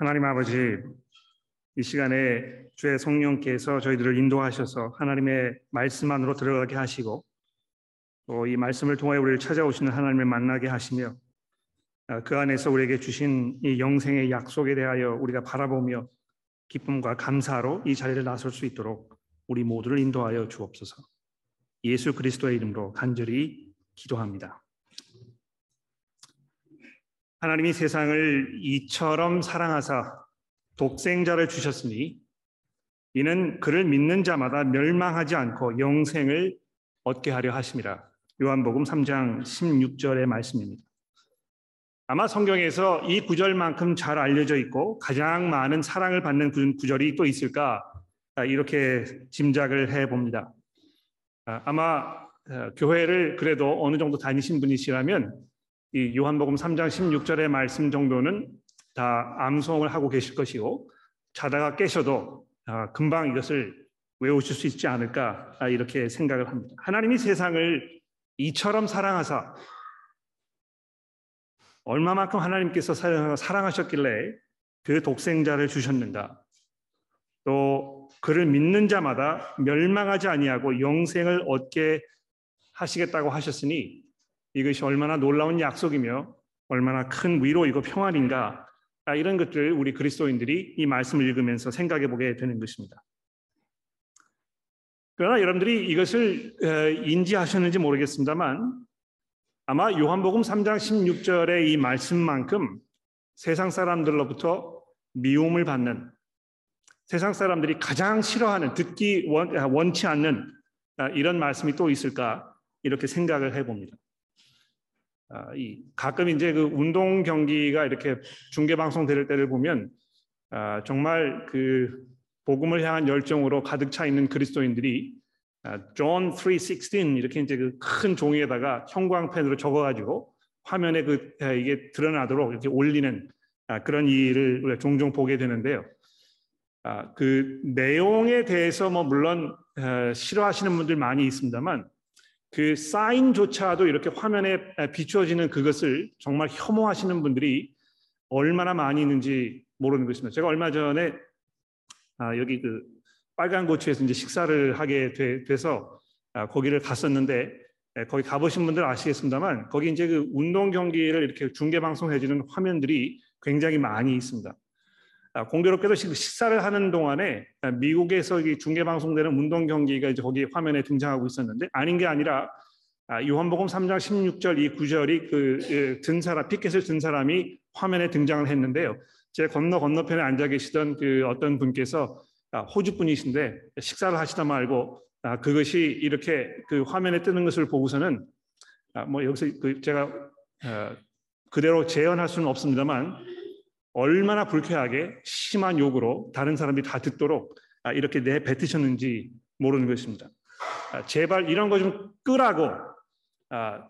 하나님 아버지, 이 시간에 주의 성령께서 저희들을 인도하셔서 하나님의 말씀 안으로 들어가게 하시고, 또 이 말씀을 통하여 우리를 찾아오시는 하나님을 만나게 하시며, 그 안에서 우리에게 주신 이 영생의 약속에 대하여 우리가 바라보며 기쁨과 감사로 이 자리를 나설 수 있도록 우리 모두를 인도하여 주옵소서. 예수 그리스도의 이름으로 간절히 기도합니다. 하나님이 세상을 이처럼 사랑하사 독생자를 주셨으니 이는 그를 믿는 자마다 멸망하지 않고 영생을 얻게 하려 하심이라. 요한복음 3장 16절의 말씀입니다. 아마 성경에서 이 구절만큼 잘 알려져 있고 가장 많은 사랑을 받는 구절이 또 있을까, 이렇게 짐작을 해봅니다. 아마 교회를 그래도 어느 정도 다니신 분이시라면 이 요한복음 3장 16절의 말씀 정도는 다 암송을 하고 계실 것이고, 자다가 깨셔도 금방 이것을 외우실 수 있지 않을까, 이렇게 생각을 합니다. 하나님이 세상을 이처럼 사랑하사, 얼마만큼 하나님께서 사랑하셨길래 그 독생자를 주셨는가, 또 그를 믿는 자마다 멸망하지 아니하고 영생을 얻게 하시겠다고 하셨으니 이것이 얼마나 놀라운 약속이며 얼마나 큰 위로이고 평안인가, 이런 것들을 우리 그리스도인들이 이 말씀을 읽으면서 생각해 보게 되는 것입니다. 그러나 여러분들이 이것을 인지하셨는지 모르겠습니다만, 아마 요한복음 3장 16절의 이 말씀만큼 세상 사람들로부터 미움을 받는, 세상 사람들이 가장 싫어하는, 듣기 원치 않는 이런 말씀이 또 있을까, 이렇게 생각을 해봅니다. 가끔 이제 그 운동 경기가 이렇게 중계 방송될 때를 보면 정말 그 복음을 향한 열정으로 가득 차 있는 그리스도인들이 John 3:16 이렇게 이제 그 큰 종이에다가 형광펜으로 적어가지고 화면에 그 이게 드러나도록 이렇게 올리는 그런 일을 우리가 종종 보게 되는데요. 그 내용에 대해서 뭐 물론 싫어하시는 분들 많이 있습니다만, 그 사인조차도 이렇게 화면에 비추어지는 그것을 정말 혐오하시는 분들이 얼마나 많이 있는지 모르는 것입니다. 제가 얼마 전에 여기 그 빨간 고추에서 이제 식사를 하게 돼서 거기를 갔었는데, 거기 가보신 분들 아시겠습니다만, 거기 이제 그 운동 경기를 이렇게 중계방송해주는 화면들이 굉장히 많이 있습니다. 공교롭게도 식사를 하는 동안에 미국에서 중계방송되는 운동 경기가 이제 거기 화면에 등장하고 있었는데, 아닌 게 아니라 요한복음 3장 16절 이 구절이 그 든 사람, 피켓을 든 사람이 화면에 등장을 했는데요. 제 건너편에 앉아 계시던 그 어떤 분께서 호주 분이신데 식사를 하시다 말고 그것이 이렇게 그 화면에 뜨는 것을 보고서는, 뭐 여기서 제가 그대로 재현할 수는 없습니다만, 얼마나 불쾌하게 심한 욕으로 다른 사람들이 다 듣도록 이렇게 내뱉으셨는지 모르는 것입니다. 제발 이런 거 좀 끄라고,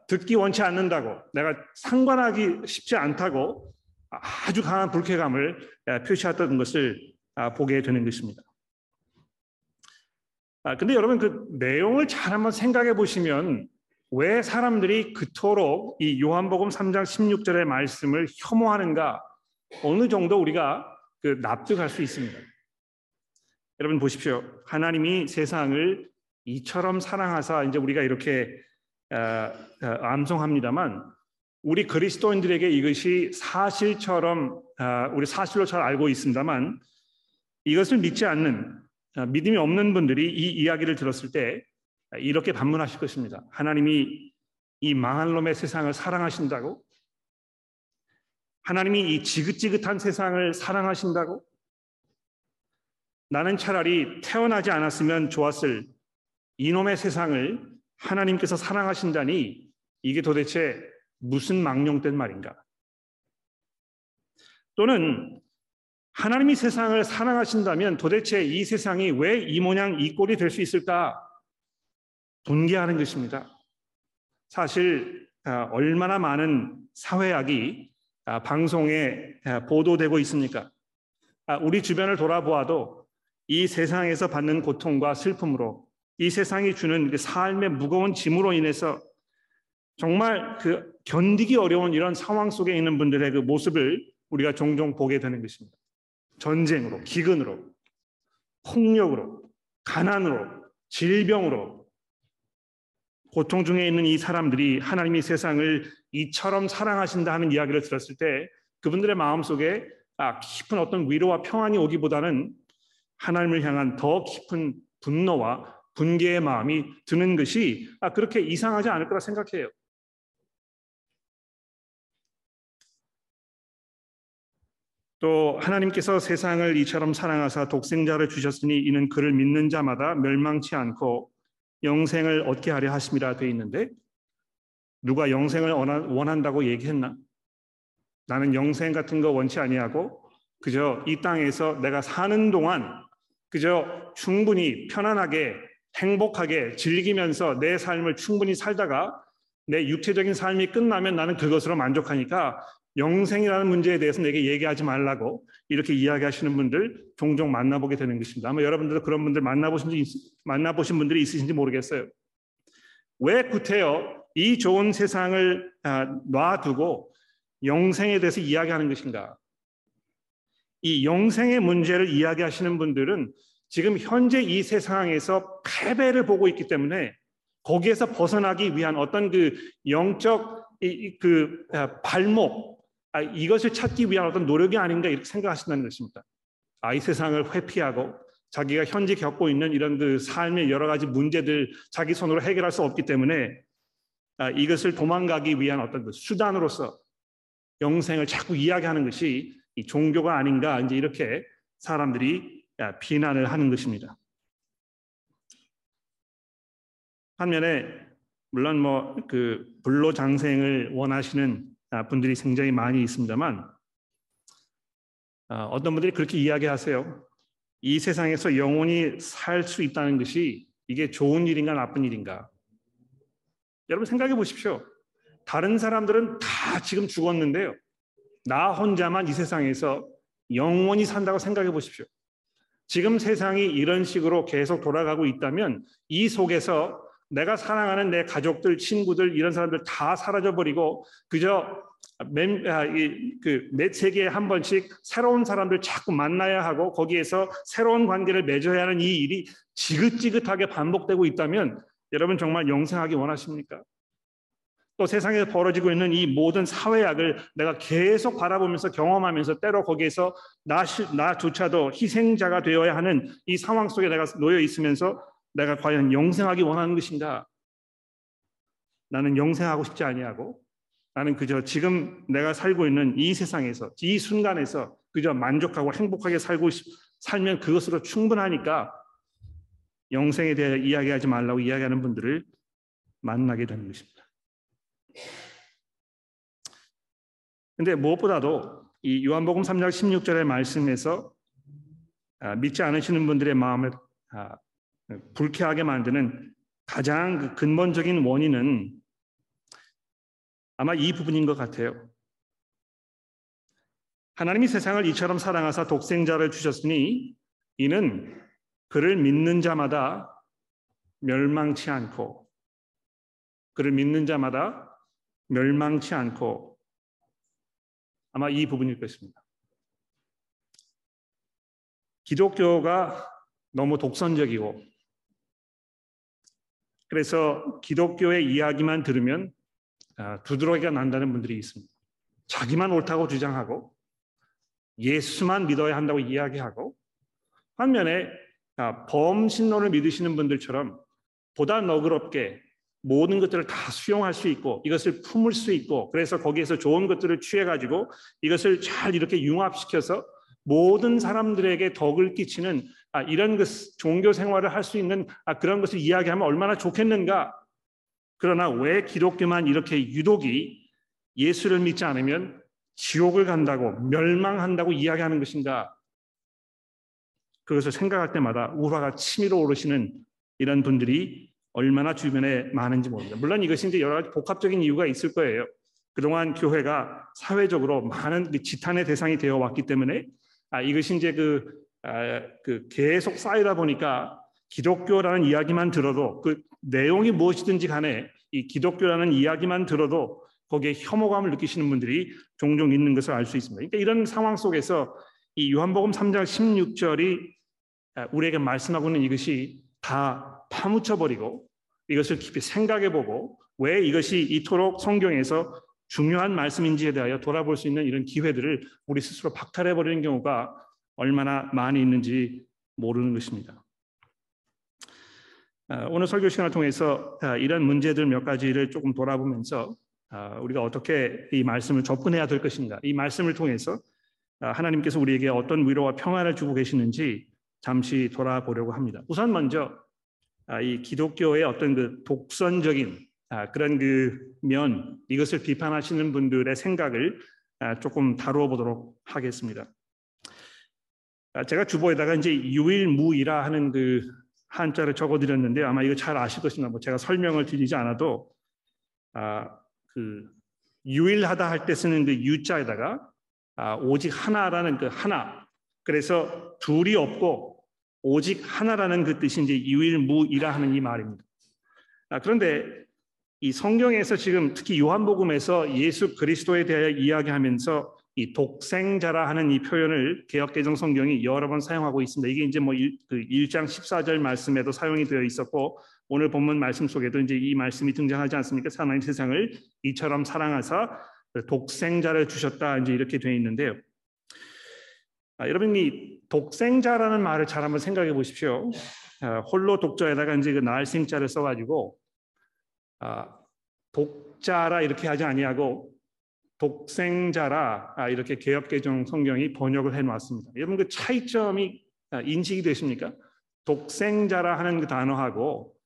듣기 원치 않는다고, 내가 상관하기 쉽지 않다고 아주 강한 불쾌감을 표시했던 것을 보게 되는 것입니다. 근데 여러분, 그 내용을 잘 한번 생각해 보시면 왜 사람들이 그토록 이 요한복음 3장 16절의 말씀을 혐오하는가, 어느 정도 우리가 그 납득할 수 있습니다. 여러분 보십시오. 하나님이 세상을 이처럼 사랑하사, 이제 우리가 이렇게 암송합니다만, 우리 그리스도인들에게 이것이 사실처럼, 우리 사실로 잘 알고 있습니다만, 이것을 믿지 않는, 믿음이 없는 분들이 이 이야기를 들었을 때 이렇게 반문하실 것입니다. 하나님이 이 망할 놈의 세상을 사랑하신다고? 하나님이 이 지긋지긋한 세상을 사랑하신다고? 나는 차라리 태어나지 않았으면 좋았을 이놈의 세상을 하나님께서 사랑하신다니, 이게 도대체 무슨 망령된 말인가? 또는 하나님이 세상을 사랑하신다면 도대체 이 세상이 왜 이 모양 이 꼴이 될 수 있을까? 분개하는 것입니다. 사실 얼마나 많은 사회악이 방송에 보도되고 있습니까? 우리 주변을 돌아보아도 이 세상에서 받는 고통과 슬픔으로, 이 세상이 주는 삶의 무거운 짐으로 인해서 정말 그 견디기 어려운 이런 상황 속에 있는 분들의 그 모습을 우리가 종종 보게 되는 것입니다. 전쟁으로, 기근으로, 폭력으로, 가난으로, 질병으로 고통 중에 있는 이 사람들이 하나님이 세상을 이처럼 사랑하신다 하는 이야기를 들었을 때 그분들의 마음속에 깊은 어떤 위로와 평안이 오기보다는 하나님을 향한 더 깊은 분노와 분개의 마음이 드는 것이 그렇게 이상하지 않을 거라 생각해요. 또 하나님께서 세상을 이처럼 사랑하사 독생자를 주셨으니 이는 그를 믿는 자마다 멸망치 않고 영생을 얻게 하려 하심이라 되어 있는데 누가 영생을 원한다고 얘기했나? 나는 영생 같은 거 원치 아니하고 그저 이 땅에서 내가 사는 동안 그저 충분히 편안하게 행복하게 즐기면서 내 삶을 충분히 살다가 내 육체적인 삶이 끝나면 나는 그것으로 만족하니까 영생이라는 문제에 대해서 내게 얘기하지 말라고 이렇게 이야기하시는 분들 종종 만나보게 되는 것입니다. 아마 여러분들도 그런 분들 만나보신 분들이 있으신지 모르겠어요. 왜 구태여 이 좋은 세상을 놔두고 영생에 대해서 이야기하는 것인가? 이 영생의 문제를 이야기하시는 분들은 지금 현재 이 세상에서 패배를 보고 있기 때문에 거기에서 벗어나기 위한 어떤 그 영적 그 발목, 이것을 찾기 위한 어떤 노력이 아닌가 이렇게 생각하신다는 것입니다. 이 세상을 회피하고 자기가 현재 겪고 있는 이런 그 삶의 여러 가지 문제들 자기 손으로 해결할 수 없기 때문에 이것을 도망가기 위한 어떤 그 수단으로서 영생을 자꾸 이야기하는 것이 이 종교가 아닌가 이제 이렇게 사람들이 비난을 하는 것입니다. 반면에 물론 불로장생을 원하시는 분들이 굉장히 많이 있습니다만 어떤 분들이 그렇게 이야기하세요. 이 세상에서 영원히 살 수 있다는 것이 이게 좋은 일인가 나쁜 일인가? 여러분 생각해 보십시오. 다른 사람들은 다 지금 죽었는데요. 나 혼자만 이 세상에서 영원히 산다고 생각해 보십시오. 지금 세상이 이런 식으로 계속 돌아가고 있다면 이 속에서 내가 사랑하는 내 가족들, 친구들 이런 사람들 다 사라져버리고 그저 몇 세기에 한 번씩 새로운 사람들 자꾸 만나야 하고 거기에서 새로운 관계를 맺어야 하는 이 일이 지긋지긋하게 반복되고 있다면 여러분 정말 영생하기 원하십니까? 또 세상에서 벌어지고 있는 이 모든 사회악을 내가 계속 바라보면서 경험하면서 때로 거기에서 나조차도 희생자가 되어야 하는 이 상황 속에 내가 놓여 있으면서 내가 과연 영생하기 원하는 것인가? 나는 영생하고 싶지 아니하고 나는 그저 지금 내가 살고 있는 이 세상에서 이 순간에서 그저 만족하고 행복하게 살면 그것으로 충분하니까 영생에 대해 이야기하지 말라고 이야기하는 분들을 만나게 되는 것입니다. 근데 무엇보다도 이 요한복음 3장 16절의 말씀에서 믿지 않으시는 분들의 마음을 불쾌하게 만드는 가장 근본적인 원인은 아마 이 부분인 것 같아요. 하나님이 세상을 이처럼 사랑하사 독생자를 주셨으니 이는 그를 믿는 자마다 멸망치 않고 아마 이 부분일 것입니다. 기독교가 너무 독선적이고 그래서 기독교의 이야기만 들으면 두드러기가 난다는 분들이 있습니다. 자기만 옳다고 주장하고 예수만 믿어야 한다고 이야기하고 반면에 범신론을 믿으시는 분들처럼 보다 너그럽게 모든 것들을 다 수용할 수 있고 이것을 품을 수 있고 그래서 거기에서 좋은 것들을 취해가지고 이것을 잘 이렇게 융합시켜서 모든 사람들에게 덕을 끼치는 이런 그 종교 생활을 할 수 있는 그런 것을 이야기하면 얼마나 좋겠는가. 그러나 왜 기독교만 이렇게 유독이 예수를 믿지 않으면 지옥을 간다고 멸망한다고 이야기하는 것인가. 그것을 생각할 때마다 우화가 치밀어 오르시는 이런 분들이 얼마나 주변에 많은지 모릅니다. 물론 이것이 이제 여러 가지 복합적인 이유가 있을 거예요. 그동안 교회가 사회적으로 많은 지탄의 대상이 되어 왔기 때문에 이것이 이제 계속 쌓이다 보니까 기독교라는 이야기만 들어도 그 내용이 무엇이든지 간에 이 기독교라는 이야기만 들어도 거기에 혐오감을 느끼시는 분들이 종종 있는 것을 알 수 있습니다. 그러니까 이런 상황 속에서 이 요한복음 3장 16절이 우리에게 말씀하고 있는 이것이 다 파묻혀버리고 이것을 깊이 생각해보고 왜 이것이 이토록 성경에서 중요한 말씀인지에 대하여 돌아볼 수 있는 이런 기회들을 우리 스스로 박탈해버리는 경우가 얼마나 많이 있는지 모르는 것입니다. 오늘 설교 시간을 통해서 이런 문제들 몇 가지를 조금 돌아보면서 우리가 어떻게 이 말씀을 접근해야 될 것인가, 이 말씀을 통해서 하나님께서 우리에게 어떤 위로와 평안을 주고 계시는지 잠시 돌아보려고 합니다. 우선 먼저 이 기독교의 어떤 그 독선적인 그런 그 면, 이것을 비판하시는 분들의 생각을 조금 다루어 보도록 하겠습니다. 제가 주보에다가 이제 유일무이라 하는 그 한자를 적어드렸는데 아마 이거 잘 아실 것입니다. 뭐 제가 설명을 드리지 않아도 그 유일하다 할 때 쓰는 그 유자에다가 오직 하나라는 그 하나, 그래서 둘이 없고 오직 하나라는 그 뜻이 이제 유일무이라 하는 이 말입니다. 그런데 이 성경에서 지금 특히 요한복음에서 예수 그리스도에 대하여 이야기하면서 이 독생자라 하는 이 표현을 개역개정 성경이 여러 번 사용하고 있습니다. 이게 이제 뭐 1장 14절 말씀에도 사용이 되어 있었고 오늘 본문 말씀 속에도 이제 이 말씀이 등장하지 않습니까? 하나님 세상을 이처럼 사랑하사 독생자를 주셨다, 이제 이렇게 되어 있는데요. 여러분, 이 독생자라는 말을 잘 한번 생각해 보십시오. 홀로 독자에다가 이제 그 날생자를 써가지고 독자라 이렇게 하지 아니하고 독생자라 이렇게 개역개정 성경이 번역을 해놓았습니다. 여러분, 그 차이점이 인식이 되십니까? 독생자라 하는 그 단어하고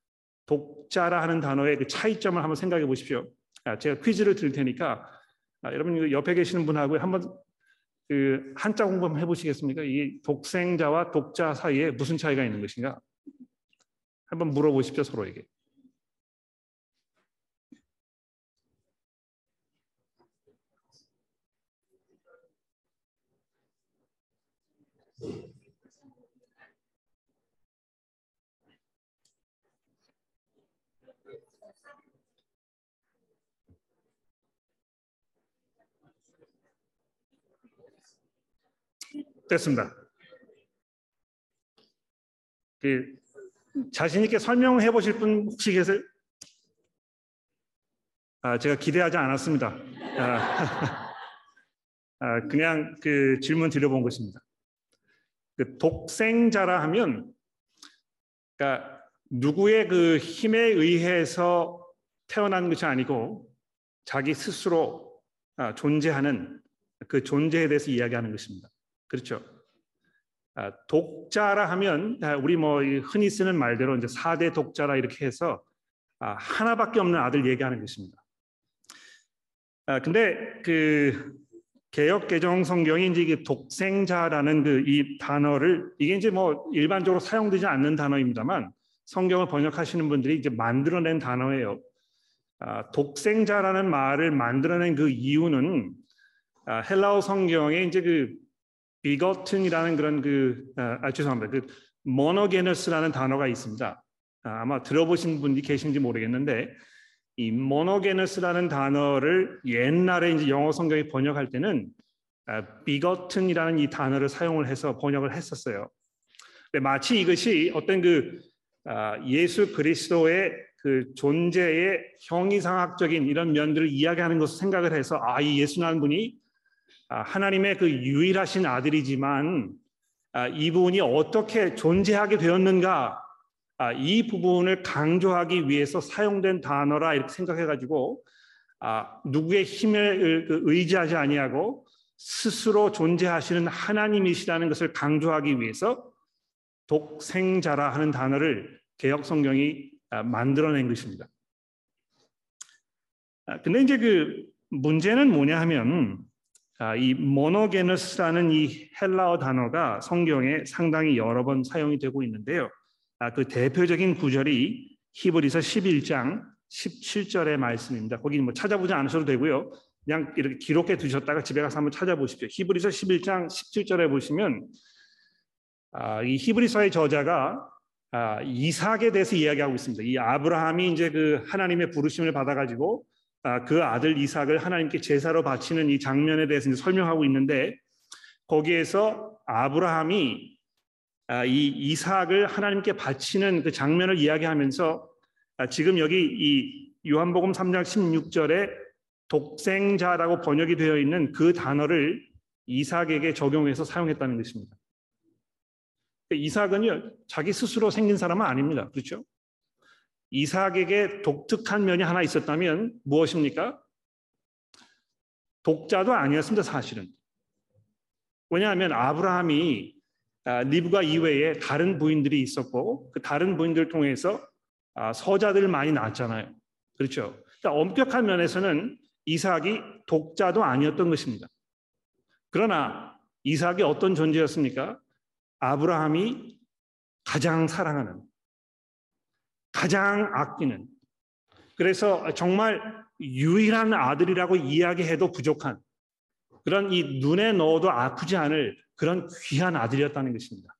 독자라 하는 단어의 그 차이점을 한번 생각해 보십시오. 제가 퀴즈를 드릴 테니까 여러분 옆에 계시는 분하고 한번 그 한자 공부 한번 해보시겠습니까? 이 독생자와 독자 사이에 무슨 차이가 있는 것인가? 한번 물어보십시오, 서로에게. 됐습니다. 그 자신 있게 설명해 보실 분 혹시 계세요? 제가 기대하지 않았습니다. 그냥 그 질문 드려본 것입니다. 그 독생자라 하면, 그러니까 누구의 그 힘에 의해서 태어난 것이 아니고 자기 스스로 존재하는 그 존재에 대해서 이야기하는 것입니다. 그렇죠. 독자라 하면 우리 뭐 흔히 쓰는 말대로 이제 4대 독자라 이렇게 해서 하나밖에 없는 아들 얘기하는 것입니다. 근데 그 개역 개정 성경이 이제 이 독생자라는 그 이 단어를, 이게 이제 뭐 일반적으로 사용되지 않는 단어입니다만 성경을 번역하시는 분들이 이제 만들어낸 단어예요. 독생자라는 말을 만들어낸 그 이유는 헬라어 성경에 이제 그 비거튼이라는 그런 그 죄송합니다. 그 모노게너스라는 단어가 있습니다. 아마 들어보신 분이 계신지 모르겠는데 이 모노게너스라는 단어를 옛날에 이제 영어 성경이 번역할 때는 비거튼이라는 이 단어를 사용을 해서 번역을 했었어요. 근데 마치 이것이 어떤 그 예수 그리스도의 그 존재의 형이상학적인 이런 면들을 이야기하는 것을 생각을 해서 이 예수라는 분이 하나님의 그 유일하신 아들이지만 이 부분이 어떻게 존재하게 되었는가, 이 부분을 강조하기 위해서 사용된 단어라 이렇게 생각해가지고 누구의 힘을 의지하지 아니하고 스스로 존재하시는 하나님이시라는 것을 강조하기 위해서 독생자라 하는 단어를 개역 성경이 만들어낸 것입니다. 근데 이제 그 문제는 뭐냐 하면 이 모노게너스라는 이 헬라어 단어가 성경에 상당히 여러 번 사용이 되고 있는데요. 그 대표적인 구절이 히브리서 11장 17절의 말씀입니다. 거기 뭐 찾아보지 않으셔도 되고요. 그냥 이렇게 기록해 두셨다가 집에 가서 한번 찾아보십시오. 히브리서 11장 17절에 보시면 이 히브리서의 저자가 이삭에 대해서 이야기하고 있습니다. 이 아브라함이 이제 그 하나님의 부르심을 받아가지고 그 아들 이삭을 하나님께 제사로 바치는 이 장면에 대해서 이제 설명하고 있는데 거기에서 아브라함이 이 이삭을 하나님께 바치는 그 장면을 이야기하면서 지금 여기 이 요한복음 3장 16절에 독생자라고 번역이 되어 있는 그 단어를 이삭에게 적용해서 사용했다는 것입니다. 이삭은요, 자기 스스로 생긴 사람은 아닙니다. 그렇죠? 이삭에게 독특한 면이 하나 있었다면 무엇입니까? 독자도 아니었습니다, 사실은. 왜냐하면 아브라함이 리브가 이외에 다른 부인들이 있었고 그 다른 부인들을 통해서 서자들을 많이 낳았잖아요. 그렇죠? 그러니까 엄격한 면에서는 이삭이 독자도 아니었던 것입니다. 그러나 이삭이 어떤 존재였습니까? 아브라함이 가장 사랑하는, 가장 아끼는, 그래서 정말 유일한 아들이라고 이야기해도 부족한 그런 이 눈에 넣어도 아프지 않을 그런 귀한 아들이었다는 것입니다.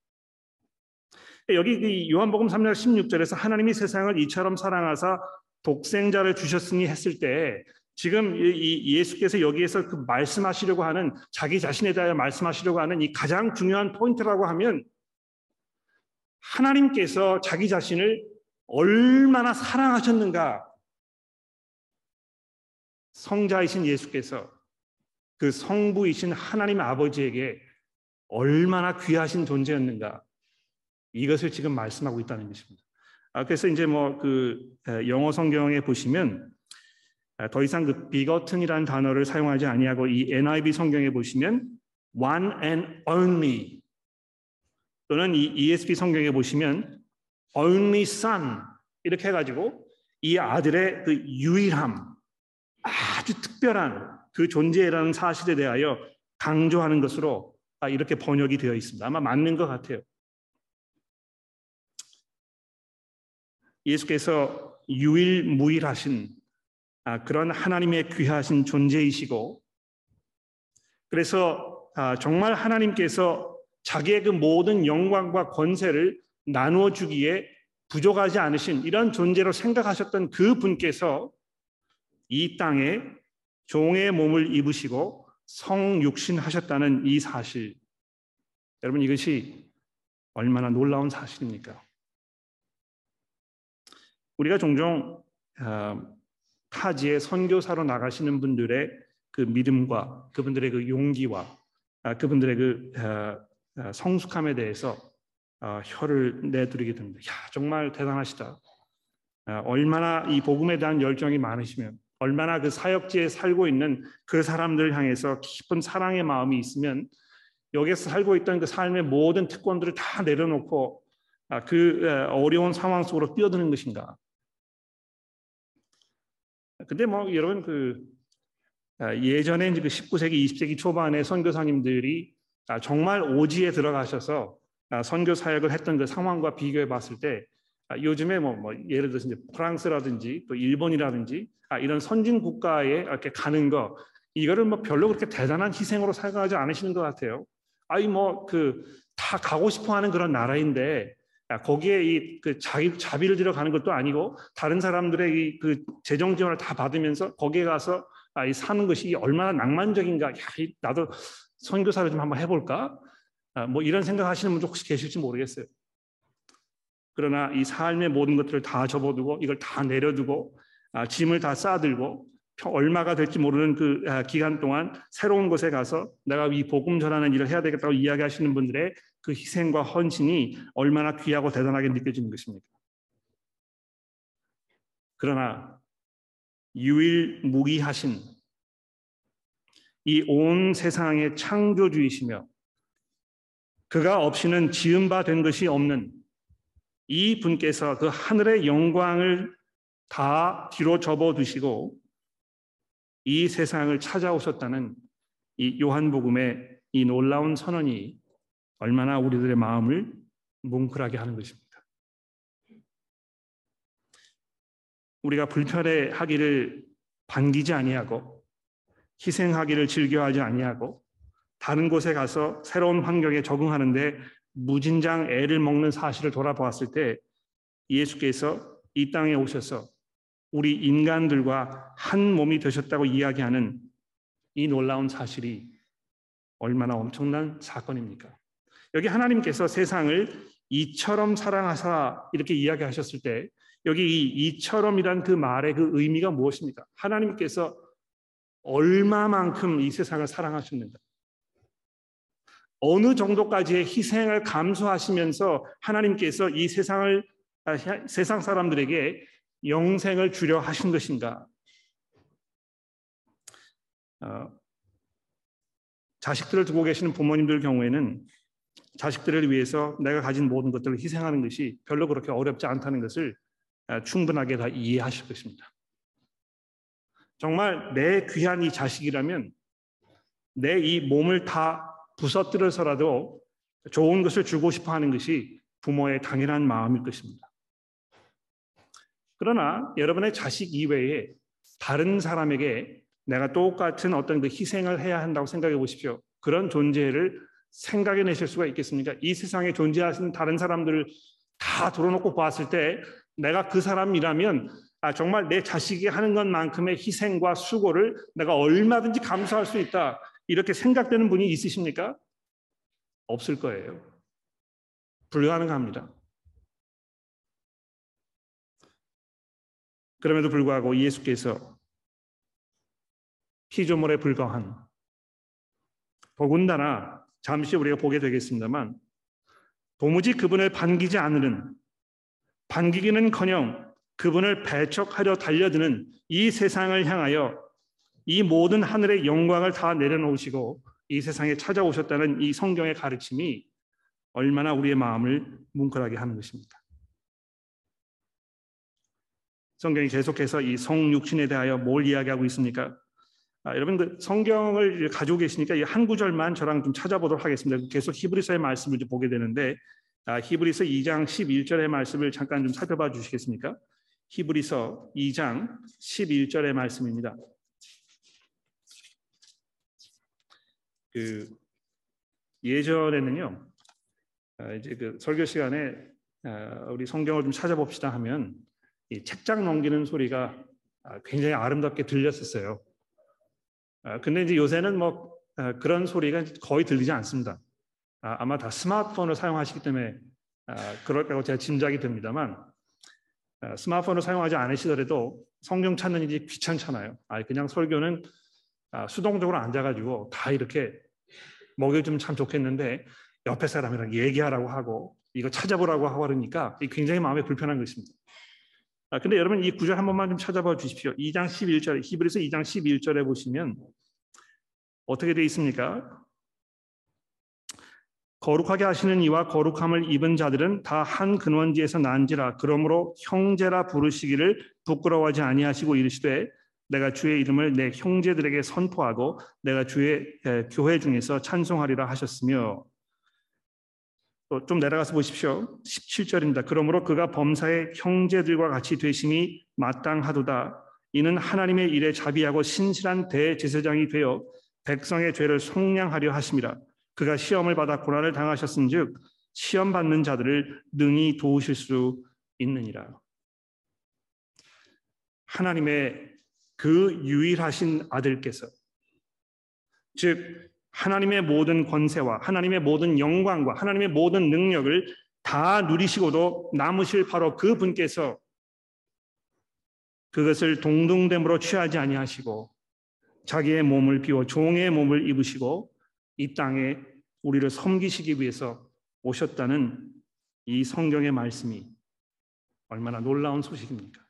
여기 요한복음 3장 16절에서 하나님이 세상을 이처럼 사랑하사 독생자를 주셨으니 했을 때 지금 예수께서 여기에서 그 말씀하시려고 하는 자기 자신에 대하여 말씀하시려고 하는 이 가장 중요한 포인트라고 하면 하나님께서 자기 자신을 얼마나 사랑하셨는가, 성자이신 예수께서 그 성부이신 하나님 아버지에게 얼마나 귀하신 존재였는가, 이것을 지금 말씀하고 있다는 것입니다. 그래서 이제 영어 성경에 보시면 더 이상 그 비거튼이라는 단어를 사용하지 아니하고 이 NIV 성경에 보시면 one and only 또는 이 ESV 성경에 보시면 only son 이렇게 해가지고 이 아들의 그 유일함, 아주 특별한 그 존재라는 사실에 대하여 강조하는 것으로 이렇게 번역이 되어 있습니다. 아마 맞는 것 같아요. 예수께서 유일무일하신 그런 하나님의 귀하신 존재이시고, 그래서 정말 하나님께서 자기의 그 모든 영광과 권세를 나누어 주기에 부족하지 않으신 이런 존재로 생각하셨던 그 분께서 이 땅에 종의 몸을 입으시고 성육신하셨다는 이 사실, 여러분 이것이 얼마나 놀라운 사실입니까? 우리가 종종 타지에 선교사로 나가시는 분들의 그 믿음과 그분들의 그 용기와 그분들의 그 성숙함에 대해서 혀를 내두르게 됩니다. 야, 정말 대단하시다. 얼마나 이 복음에 대한 열정이 많으시면, 얼마나 그 사역지에 살고 있는 그 사람들을 향해서 깊은 사랑의 마음이 있으면 여기서 살고 있던 그 삶의 모든 특권들을 다 내려놓고 그 어려운 상황 속으로 뛰어드는 것인가. 근데 여러분 예전에 이제 그 19세기, 20세기 초반에 선교사님들이 정말 오지에 들어가셔서 선교 사역을 했던 그 상황과 비교해 봤을 때 요즘에 예를 들어서 이제 프랑스라든지 또 일본이라든지 이런 선진 국가에 이렇게 가는 거, 이거를 별로 그렇게 대단한 희생으로 생각하지 않으시는 것 같아요. 다 가고 싶어하는 그런 나라인데. 거기에 자비를 들여 가는 것도 아니고 다른 사람들의 그 재정 지원을 다 받으면서 거기에 가서 사는 것이 얼마나 낭만적인가. 야, 나도 선교사를 좀 한번 해볼까? 이런 생각하시는 분도 혹시 계실지 모르겠어요. 그러나 이 삶의 모든 것들을 다 접어두고 이걸 다 내려두고 짐을 다 싸들고 얼마가 될지 모르는 그 기간 동안 새로운 곳에 가서 내가 이 복음 전하는 일을 해야 되겠다고 이야기하시는 분들의 그 희생과 헌신이 얼마나 귀하고 대단하게 느껴지는 것입니까? 그러나 유일무이하신 이 온 세상의 창조주이시며 그가 없이는 지은 바 된 것이 없는 이 분께서 그 하늘의 영광을 다 뒤로 접어두시고 이 세상을 찾아오셨다는 이 요한복음의 이 놀라운 선언이 얼마나 우리들의 마음을 뭉클하게 하는 것입니다. 우리가 불편해하기를 반기지 아니하고 희생하기를 즐겨하지 아니하고 다른 곳에 가서 새로운 환경에 적응하는데 무진장 애를 먹는 사실을 돌아보았을 때 예수께서 이 땅에 오셔서 우리 인간들과 한 몸이 되셨다고 이야기하는 이 놀라운 사실이 얼마나 엄청난 사건입니까? 여기 하나님께서 세상을 이처럼 사랑하사 이렇게 이야기하셨을 때 여기 이 이처럼이란 그 말의 그 의미가 무엇입니까? 하나님께서 얼마만큼 이 세상을 사랑하셨는가? 어느 정도까지의 희생을 감수하시면서 하나님께서 이 세상을 세상 사람들에게 영생을 주려 하신 것인가? 자식들을 두고 계시는 부모님들 경우에는 자식들을 위해서 내가 가진 모든 것들을 희생하는 것이 별로 그렇게 어렵지 않다는 것을 충분하게 다 이해하실 것입니다. 정말 내 귀한 이 자식이라면 내 이 몸을 다 부서뜨려서라도 좋은 것을 주고 싶어하는 것이 부모의 당연한 마음일 것입니다. 그러나 여러분의 자식 이외에 다른 사람에게 내가 똑같은 어떤 그 희생을 해야 한다고 생각해 보십시오. 그런 존재를 생각해 내실 수가 있겠습니까? 이 세상에 존재하시는 다른 사람들을 다 들어놓고 보았을 때 내가 그 사람이라면 정말 내 자식이 하는 것만큼의 희생과 수고를 내가 얼마든지 감수할 수 있다. 이렇게 생각되는 분이 있으십니까? 없을 거예요. 불가능합니다. 그럼에도 불구하고 예수께서 피조물에 불과한, 더군다나 잠시 우리가 보게 되겠습니다만 도무지 그분을 반기지 않으는, 반기기는커녕 그분을 배척하려 달려드는 이 세상을 향하여 이 모든 하늘의 영광을 다 내려놓으시고 이 세상에 찾아오셨다는 이 성경의 가르침이 얼마나 우리의 마음을 뭉클하게 하는 것입니다. 성경이 계속해서 이 성육신에 대하여 뭘 이야기하고 있습니까? 여러분 그 성경을 가지고 계시니까 이 한 구절만 저랑 좀 찾아보도록 하겠습니다. 계속 히브리서의 말씀을 좀 보게 되는데 히브리서 2장 11절의 말씀을 잠깐 좀 살펴봐 주시겠습니까? 히브리서 2장 11절의 말씀입니다. 그 예전에는요, 이제 그 설교 시간에 우리 성경을 좀 찾아봅시다 하면 이 책장 넘기는 소리가 굉장히 아름답게 들렸었어요. 근데 이제 요새는 뭐 그런 소리가 거의 들리지 않습니다. 아마 다 스마트폰을 사용하시기 때문에 그럴 거라고 제가 짐작이 됩니다만 스마트폰을 사용하지 않으시더라도 성경 찾는 일이 귀찮잖아요. 그냥 설교는 수동적으로 앉아가지고 다 이렇게 먹여주면 참 좋겠는데 옆에 사람이랑 얘기하라고 하고 이거 찾아보라고 하고 그러니까 굉장히 마음에 불편한 것입니다. 근데 여러분 이 구절 한 번만 좀 찾아봐 주십시오. 2장 11절, 히브리서 2장 11절에 보시면 어떻게 되어 있습니까? 거룩하게 하시는 이와 거룩함을 입은 자들은 다 한 근원지에서 난지라 그러므로 형제라 부르시기를 부끄러워하지 아니하시고 이르시되 내가 주의 이름을 내 형제들에게 선포하고 내가 주의 교회 중에서 찬송하리라 하셨으며 또 좀 내려가서 보십시오. 17절입니다. 그러므로 그가 범사의 형제들과 같이 되심이 마땅하도다. 이는 하나님의 일에 자비하고 신실한 대제사장이 되어 백성의 죄를 속량하려 하심이라. 그가 시험을 받아 고난을 당하셨은즉 시험받는 자들을 능히 도우실 수 있느니라. 하나님의 그 유일하신 아들께서 즉 하나님의 모든 권세와 하나님의 모든 영광과 하나님의 모든 능력을 다 누리시고도 남으실 바로 그 분께서 그것을 동등됨으로 취하지 아니하시고 자기의 몸을 비워 종의 몸을 입으시고 이 땅에 우리를 섬기시기 위해서 오셨다는 이 성경의 말씀이 얼마나 놀라운 소식입니까?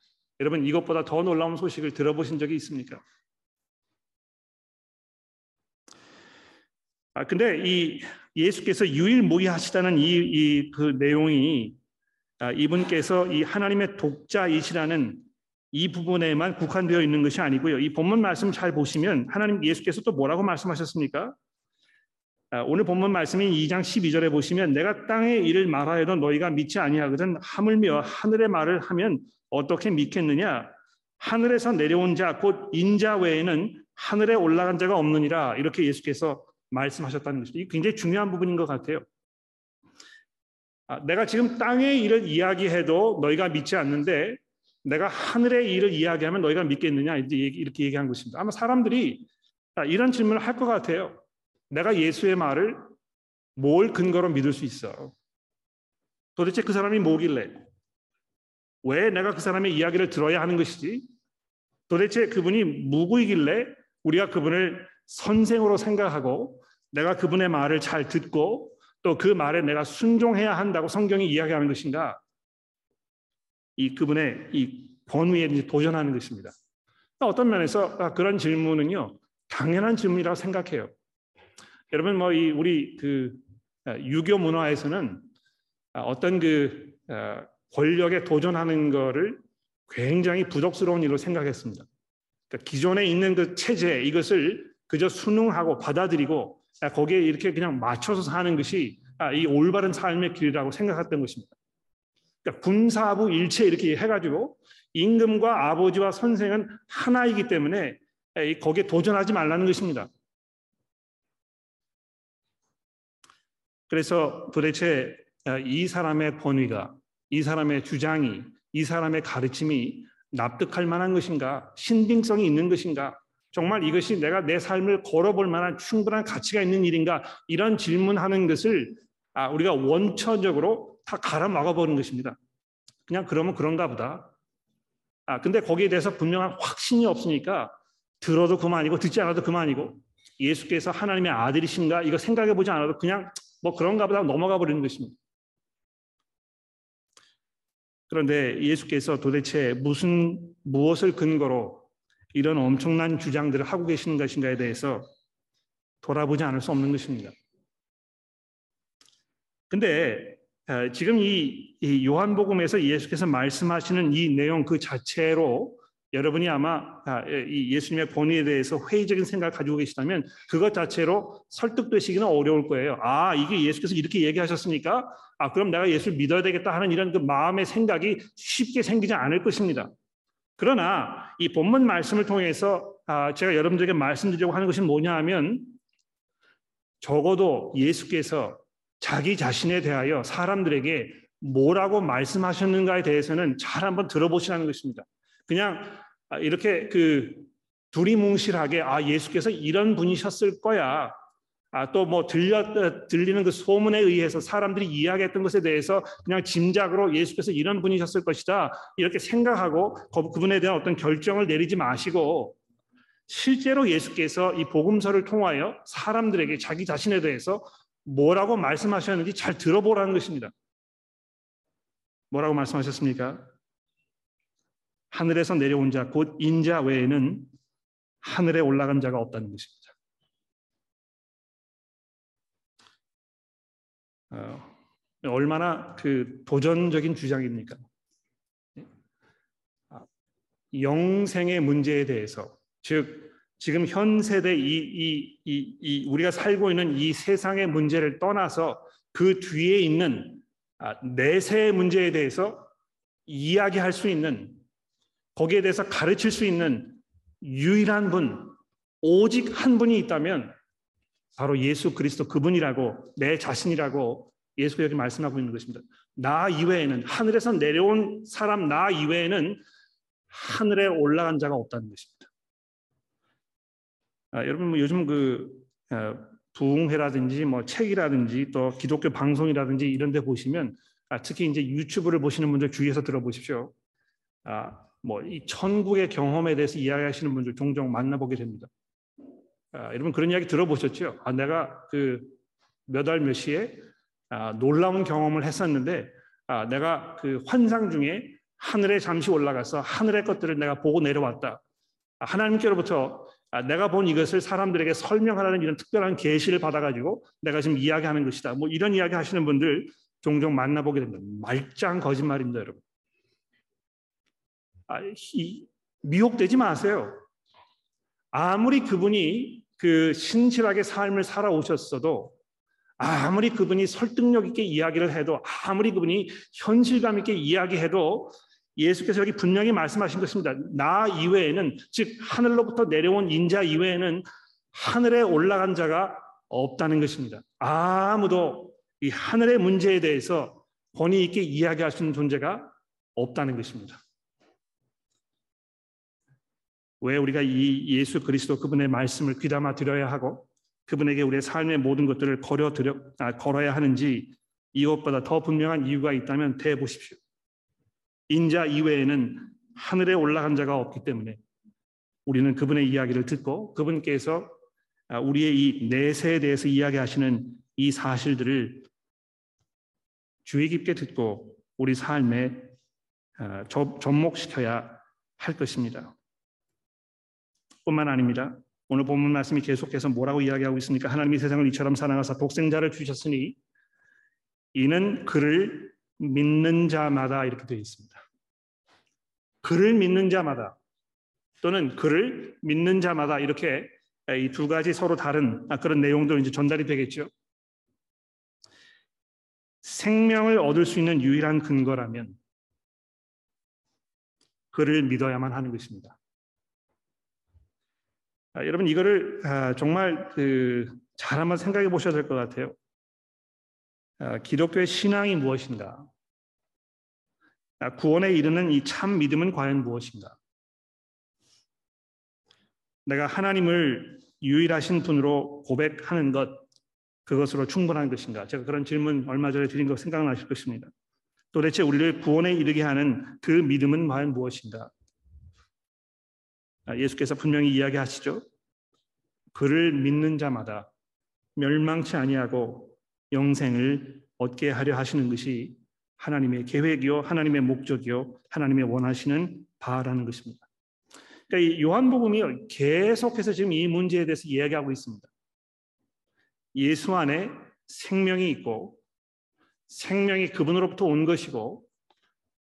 여러분 이것보다 더 놀라운 소식을 들어보신 적이 있습니까? 근데 이 예수께서 유일무이하시다는 그 내용이 이분께서 이 하나님의 독자이시라는 이 부분에만 국한되어 있는 것이 아니고요. 이 본문 말씀 잘 보시면 하나님 예수께서 또 뭐라고 말씀하셨습니까? 오늘 본문 말씀인 2장 12절에 보시면 내가 땅의 일을 말하여도 너희가 믿지 아니하거든 하물며 하늘의 말을 하면 어떻게 믿겠느냐? 하늘에서 내려온 자 곧 인자 외에는 하늘에 올라간 자가 없느니라 이렇게 예수께서 말씀하셨다는 것입니다. 이게 굉장히 중요한 부분인 것 같아요. 내가 지금 땅의 일을 이야기해도 너희가 믿지 않는데 내가 하늘의 일을 이야기하면 너희가 믿겠느냐 이렇게 얘기한 것입니다. 아마 사람들이 이런 질문을 할 것 같아요. 내가 예수의 말을 뭘 근거로 믿을 수 있어? 도대체 그 사람이 뭐길래? 왜 내가 그 사람의 이야기를 들어야 하는 것이지? 도대체 그분이 누구이길래 우리가 그분을 선생으로 생각하고 내가 그분의 말을 잘 듣고 또 그 말에 내가 순종해야 한다고 성경이 이야기하는 것인가? 이 그분의 이 권위에 도전하는 것입니다. 어떤 면에서 그런 질문은요 당연한 질문이라고 생각해요. 여러분 우리 그 유교 문화에서는 어떤 그 권력에 도전하는 것을 굉장히 부족스러운 일로 생각했습니다. 그러니까 기존에 있는 그 체제 이것을 그저 순응하고 받아들이고 거기에 이렇게 그냥 맞춰서 사는 것이 이 올바른 삶의 길이라고 생각했던 것입니다. 그러니까 군사부 일체 이렇게 해가지고 임금과 아버지와 선생은 하나이기 때문에 거기에 도전하지 말라는 것입니다. 그래서 도대체 이 사람의 권위가, 이 사람의 주장이, 이 사람의 가르침이 납득할 만한 것인가? 신빙성이 있는 것인가? 정말 이것이 내가 내 삶을 걸어볼 만한 충분한 가치가 있는 일인가? 이런 질문하는 것을 우리가 원천적으로 다 갈아막아버리는 것입니다. 그냥 그러면 그런가 보다. 근데 거기에 대해서 분명한 확신이 없으니까 들어도 그만이고 듣지 않아도 그만이고 예수께서 하나님의 아들이신가? 이거 생각해보지 않아도 그냥 그런가 보다 넘어가 버리는 것입니다. 그런데 예수께서 도대체 무엇을 근거로 이런 엄청난 주장들을 하고 계시는 것인가에 대해서 돌아보지 않을 수 없는 것입니다. 그런데 지금 이 요한복음에서 예수께서 말씀하시는 이 내용 그 자체로 여러분이 아마 이 예수님의 권위에 대해서 회의적인 생각을 가지고 계시다면 그것 자체로 설득되시기는 어려울 거예요. 이게 예수께서 이렇게 얘기하셨으니까 그럼 내가 예수를 믿어야 되겠다 하는 이런 그 마음의 생각이 쉽게 생기지 않을 것입니다. 그러나 이 본문 말씀을 통해서 제가 여러분들에게 말씀드리려고 하는 것이 뭐냐 하면 적어도 예수께서 자기 자신에 대하여 사람들에게 뭐라고 말씀하셨는가에 대해서는 잘 한번 들어보시라는 것입니다. 그냥 이렇게 그 두리뭉실하게 예수께서 이런 분이셨을 거야. 또 들리는 그 소문에 의해서 사람들이 이야기했던 것에 대해서 그냥 짐작으로 예수께서 이런 분이셨을 것이다. 이렇게 생각하고 그분에 대한 어떤 결정을 내리지 마시고 실제로 예수께서 이 복음서를 통하여 사람들에게 자기 자신에 대해서 뭐라고 말씀하셨는지 잘 들어보라는 것입니다. 뭐라고 말씀하셨습니까? 하늘에서 내려온 자, 곧 인자 외에는 하늘에 올라간 자가 없다는 것입니다. 얼마나 그 도전적인 주장입니까? 영생의 문제에 대해서, 즉 지금 현 세대 우리가 살고 있는 이 세상의 문제를 떠나서 그 뒤에 있는 내세의 문제에 대해서 이야기할 수 있는, 거기에 대해서 가르칠 수 있는 유일한 분, 오직 한 분이 있다면 바로 예수 그리스도 그분이라고, 내 자신이라고 예수가 여기 말씀하고 있는 것입니다. 나 이외에는, 하늘에서 내려온 사람 나 이외에는 하늘에 올라간 자가 없다는 것입니다. 여러분 요즘 부흥회라든지 책이라든지 또 기독교 방송이라든지 이런 데 보시면 특히 이제 유튜브를 보시는 분들 주의해서 들어보십시오. 이 천국의 경험에 대해서 이야기하시는 분들 종종 만나보게 됩니다. 여러분 그런 이야기 들어보셨죠? 내가 그 몇 달 몇 시에 놀라운 경험을 했었는데 내가 그 환상 중에 하늘에 잠시 올라가서 하늘의 것들을 내가 보고 내려왔다. 하나님께로부터 내가 본 이것을 사람들에게 설명하라는 이런 특별한 계시를 받아가지고 내가 지금 이야기하는 것이다. 이런 이야기 하시는 분들 종종 만나보게 됩니다. 말짱 거짓말입니다, 여러분. 미혹되지 마세요. 아무리 그분이 그 신실하게 삶을 살아오셨어도, 아무리 그분이 설득력 있게 이야기를 해도, 아무리 그분이 현실감 있게 이야기해도 예수께서 여기 분명히 말씀하신 것입니다. 나 이외에는, 즉 하늘로부터 내려온 인자 이외에는 하늘에 올라간 자가 없다는 것입니다. 아무도 이 하늘의 문제에 대해서 권위 있게 이야기할 수 있는 존재가 없다는 것입니다. 왜 우리가 이 예수 그리스도 그분의 말씀을 귀담아 들어야 하고 그분에게 우리의 삶의 모든 것들을 걸어야 하는지 이것보다 더 분명한 이유가 있다면 대보십시오. 인자 이외에는 하늘에 올라간 자가 없기 때문에 우리는 그분의 이야기를 듣고 그분께서 우리의 이 내세에 대해서 이야기하시는 이 사실들을 주의 깊게 듣고 우리 삶에 접목시켜야 할 것입니다. 뿐만 아닙니다. 오늘 본문 말씀이 계속해서 뭐라고 이야기하고 있습니까? 하나님이 세상을 이처럼 사랑하사 독생자를 주셨으니 이는 그를 믿는 자마다, 이렇게 되어 있습니다. 그를 믿는 자마다 또는 그를 믿는 자마다, 이렇게 이 두 가지 서로 다른 그런 내용도 이제 전달이 되겠죠. 생명을 얻을 수 있는 유일한 근거라면 그를 믿어야만 하는 것입니다. 여러분, 이거를 정말 잘 한번 생각해 보셔야 될 것 같아요. 기독교의 신앙이 무엇인가? 구원에 이르는 이 참 믿음은 과연 무엇인가? 내가 하나님을 유일하신 분으로 고백하는 것, 그것으로 충분한 것인가? 제가 그런 질문 얼마 전에 드린 거 생각나실 것입니다. 도대체 우리를 구원에 이르게 하는 그 믿음은 과연 무엇인가? 예수께서 분명히 이야기하시죠. 그를 믿는 자마다 멸망치 아니하고 영생을 얻게 하려 하시는 것이 하나님의 계획이요, 하나님의 목적이요, 하나님의 원하시는 바라는 것입니다. 그러니까 이 요한복음이 계속해서 지금 이 문제에 대해서 이야기하고 있습니다. 예수 안에 생명이 있고 생명이 그분으로부터 온 것이고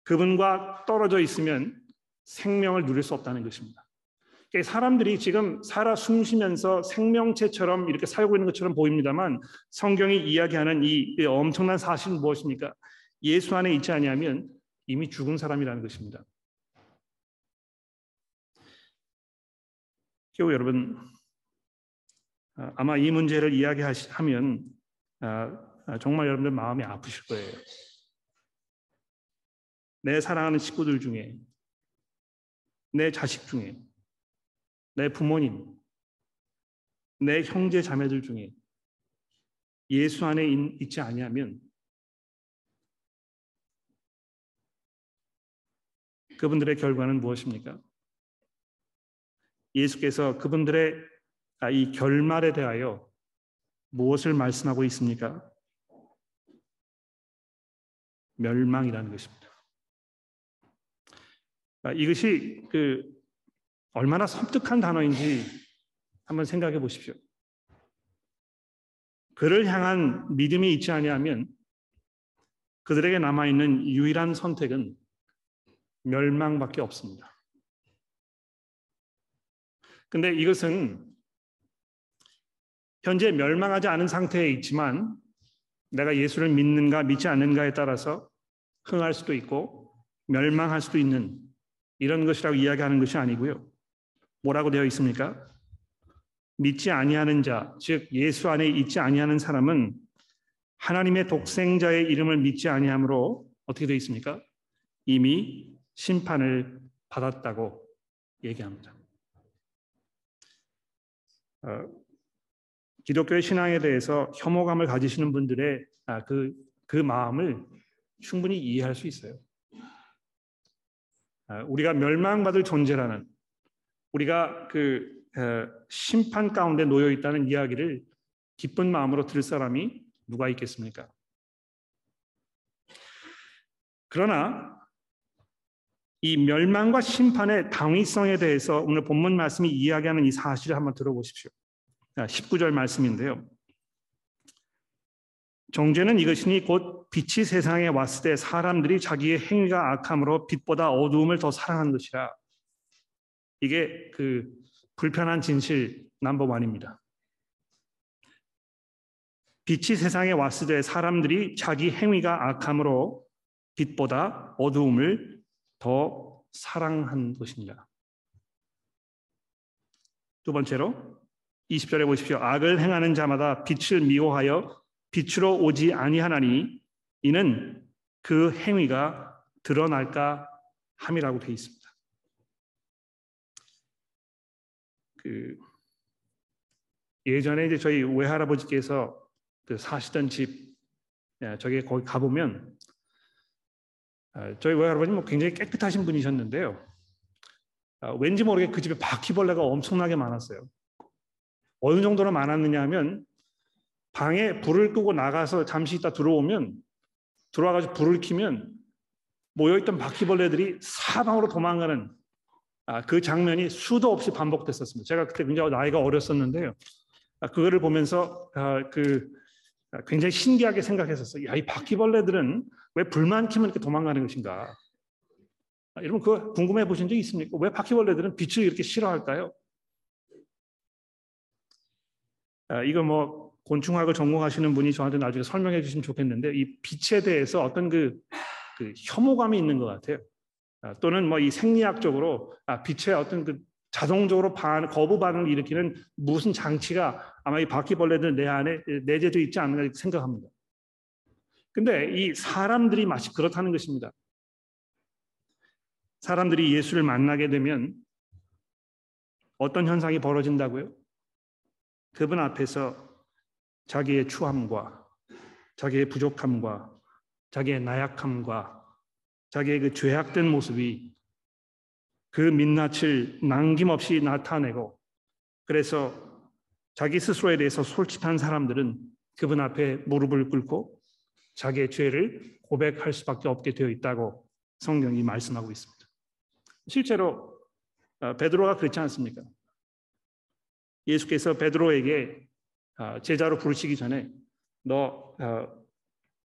그분과 떨어져 있으면 생명을 누릴 수 없다는 것입니다. 그러니까 사람들이 지금 살아 숨쉬면서 생명체처럼 이렇게 살고 있는 것처럼 보입니다만 성경이 이야기하는 이 엄청난 사실은 무엇입니까? 예수 안에 있지 아니하면 이미 죽은 사람이라는 것입니다. 그리고 여러분, 아마 이 문제를 이야기하면 정말 여러분들 마음이 아프실 거예요. 내 사랑하는 식구들 중에, 내 자식 중에, 내 부모님, 내 형제 자매들 중에 예수 안에 있지 아니하면 그분들의 결과는 무엇입니까? 예수께서 그분들의 이 결말에 대하여 무엇을 말씀하고 있습니까? 멸망이라는 것입니다. 이것이 얼마나 섬뜩한 단어인지 한번 생각해 보십시오. 그를 향한 믿음이 있지 아니하면 그들에게 남아있는 유일한 선택은 멸망밖에 없습니다. 근데 이것은 현재 멸망하지 않은 상태에 있지만 내가 예수를 믿는가 믿지 않는가에 따라서 흥할 수도 있고 멸망할 수도 있는 이런 것이라고 이야기하는 것이 아니고요. 뭐라고 되어 있습니까? 믿지 아니하는 자, 즉 예수 안에 있지 아니하는 사람은 하나님의 독생자의 이름을 믿지 아니함으로 어떻게 되어 있습니까? 이미 심판을 받았다고 얘기합니다. 기독교의 신앙에 대해서 혐오감을 가지시는 분들의 그 마음을 충분히 이해할 수 있어요. 우리가 멸망받을 존재라는, 우리가 심판 가운데 놓여 있다는 이야기를 기쁜 마음으로 들을 사람이 누가 있겠습니까? 그러나 이 멸망과 심판의 당위성에 대해서 오늘 본문 말씀이 이야기하는 이 사실을 한번 들어보십시오. 19절 말씀인데요. 정죄는 이것이니 곧 빛이 세상에 왔을 때 사람들이 자기의 행위가 악함으로 빛보다 어두움을 더 사랑한 것이라. 이게 불편한 진실 넘버 1입니다. 빛이 세상에 왔을 때 사람들이 자기 행위가 악함으로 빛보다 어두움을 더 사랑한 것입니다. 두 번째로 20절에 보십시오. 악을 행하는 자마다 빛을 미워하여 빛으로 오지 아니하나니 이는 그 행위가 드러날까 함이라고 되어 있습니다. 예전에 이제 저희 외할아버지께서 그 사시던 집, 저기 거기 가보면 저희 외할아버지 뭐 굉장히 깨끗하신 분이셨는데요. 왠지 모르게 그 집에 바퀴벌레가 엄청나게 많았어요. 어느 정도나 많았느냐 하면 방에 불을 끄고 나가서 잠시 있다 들어와가지고 불을 켜면 모여있던 바퀴벌레들이 사방으로 도망가는 그 장면이 수도 없이 반복됐었습니다. 제가 그때 굉장히 나이가 어렸었는데요. 그거를 보면서 굉장히 신기하게 생각했었어요. 야, 이 바퀴벌레들은 왜 불만 켜면 이렇게 도망가는 것인가? 여러분 그거 궁금해 보신 적 있습니까? 왜 바퀴벌레들은 빛을 이렇게 싫어할까요? 이거 뭐 곤충학을 전공하시는 분이 저한테 나중에 설명해 주시면 좋겠는데 이 빛에 대해서 어떤 그 혐오감이 있는 것 같아요. 또는 뭐 이 생리학적으로 빛에 어떤 그 자동적으로 거부 반응을 일으키는 무슨 장치가 아마 이 바퀴벌레들 내 안에 내재되어 있지 않나 생각합니다. 근데 이 사람들이 마치 그렇다는 것입니다. 사람들이 예수를 만나게 되면 어떤 현상이 벌어진다고요? 그분 앞에서 자기의 추함과 자기의 부족함과 자기의 나약함과 자기의 그 죄악된 모습이 그 민낯을 남김없이 나타내고, 그래서 자기 스스로에 대해서 솔직한 사람들은 그분 앞에 무릎을 꿇고 자기의 죄를 고백할 수밖에 없게 되어 있다고 성경이 말씀하고 있습니다. 실제로 베드로가 그렇지 않습니까? 예수께서 베드로에게 제자로 부르시기 전에 너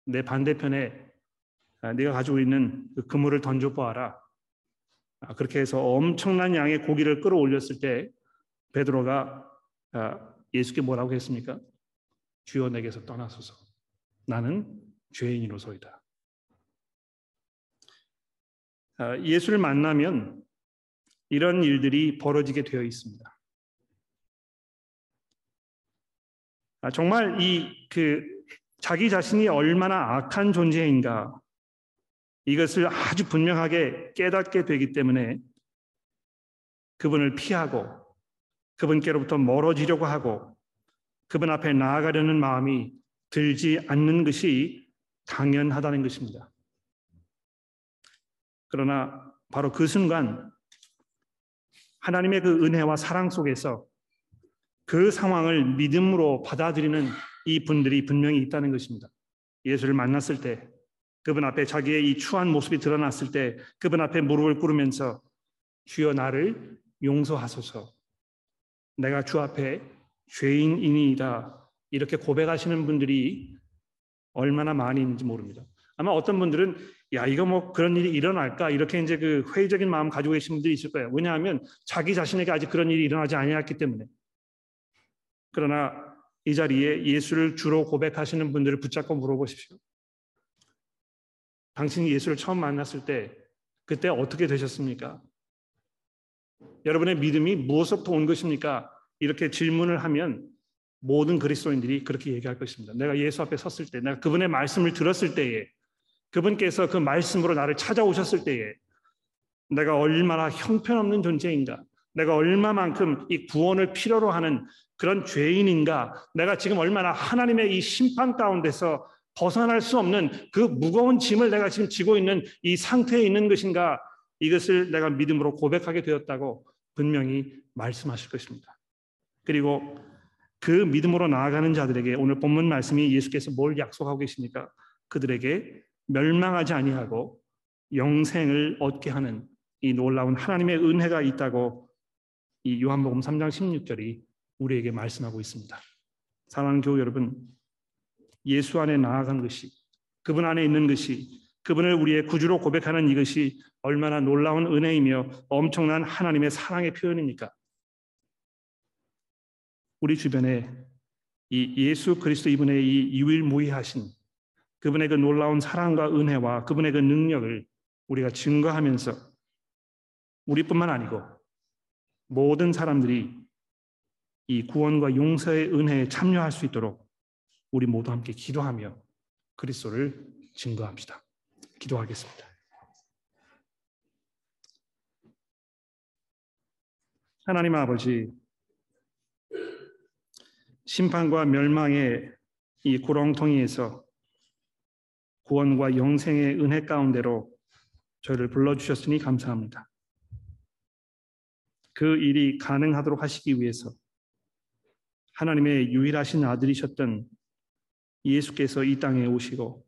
내 반대편에 네가 가지고 있는 그 그물을 던져보아라. 그렇게 해서 엄청난 양의 고기를 끌어올렸을 때 베드로가 예수께 뭐라고 했습니까? 주여 내게서 떠나소서. 나는 죄인이로소이다. 예수를 만나면 이런 일들이 벌어지게 되어 있습니다. 정말 자기 자신이 얼마나 악한 존재인가 이것을 아주 분명하게 깨닫게 되기 때문에 그분을 피하고 그분께로부터 멀어지려고 하고 그분 앞에 나아가려는 마음이 들지 않는 것이 당연하다는 것입니다. 그러나 바로 그 순간 하나님의 그 은혜와 사랑 속에서 그 상황을 믿음으로 받아들이는 이 분들이 분명히 있다는 것입니다. 예수를 만났을 때 그분 앞에 자기의 이 추한 모습이 드러났을 때 그분 앞에 무릎을 꿇으면서 주여 나를 용서하소서. 내가 주 앞에 죄인이니이다. 이렇게 고백하시는 분들이 얼마나 많이 있는지 모릅니다. 아마 어떤 분들은 야 이거 뭐 그런 일이 일어날까 이렇게 이제 그 회의적인 마음 가지고 계신 분들이 있을 거예요. 왜냐하면 자기 자신에게 아직 그런 일이 일어나지 않았기 때문에. 그러나 이 자리에 예수를 주로 고백하시는 분들을 붙잡고 물어보십시오. 당신이 예수를 처음 만났을 때 그때 어떻게 되셨습니까? 여러분의 믿음이 무엇부터 온 것입니까? 이렇게 질문을 하면 모든 그리스도인들이 그렇게 얘기할 것입니다. 내가 예수 앞에 섰을 때, 내가 그분의 말씀을 들었을 때에, 그분께서 그 말씀으로 나를 찾아오셨을 때에 내가 얼마나 형편없는 존재인가, 내가 얼마만큼 이 구원을 필요로 하는 그런 죄인인가, 내가 지금 얼마나 하나님의 이 심판 가운데서 벗어날 수 없는 그 무거운 짐을 내가 지금 지고 있는 이 상태에 있는 것인가, 이것을 내가 믿음으로 고백하게 되었다고 분명히 말씀하실 것입니다. 그리고 그 믿음으로 나아가는 자들에게 오늘 본문 말씀이 예수께서 뭘 약속하고 계십니까? 그들에게 멸망하지 아니하고 영생을 얻게 하는 이 놀라운 하나님의 은혜가 있다고 이 요한복음 3장 16절이 우리에게 말씀하고 있습니다. 사랑하는 교우 여러분, 예수 안에 나아간 것이, 그분 안에 있는 것이, 그분을 우리의 구주로 고백하는 이것이 얼마나 놀라운 은혜이며 엄청난 하나님의 사랑의 표현입니까? 우리 주변에 이 예수 그리스도 이분의 이 유일무이하신 그분의 그 놀라운 사랑과 은혜와 그분의 그 능력을 우리가 증거하면서 우리뿐만 아니고 모든 사람들이 이 구원과 용서의 은혜에 참여할 수 있도록 우리 모두 함께 기도하며 그리스도를 증거합시다. 기도하겠습니다. 하나님 아버지, 심판과 멸망의 이 구렁텅이에서 구원과 영생의 은혜 가운데로 저희를 불러주셨으니 감사합니다. 그 일이 가능하도록 하시기 위해서 하나님의 유일하신 아들이셨던 예수께서 이 땅에 오시고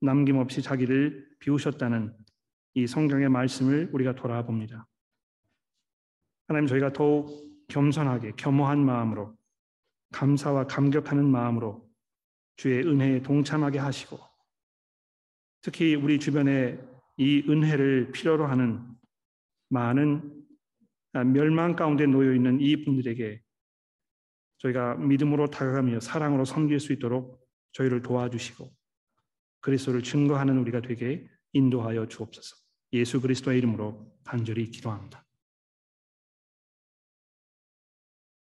남김없이 자기를 비우셨다는 이 성경의 말씀을 우리가 돌아봅니다. 하나님, 저희가 더욱 겸손하게 겸허한 마음으로 감사와 감격하는 마음으로 주의 은혜에 동참하게 하시고, 특히 우리 주변에 이 은혜를 필요로 하는 많은 멸망 가운데 놓여있는 이 분들에게 저희가 믿음으로 다가가며 사랑으로 섬길 수 있도록 저희를 도와주시고 그리스도를 증거하는 우리가 되게 인도하여 주옵소서. 예수 그리스도의 이름으로 간절히 기도합니다.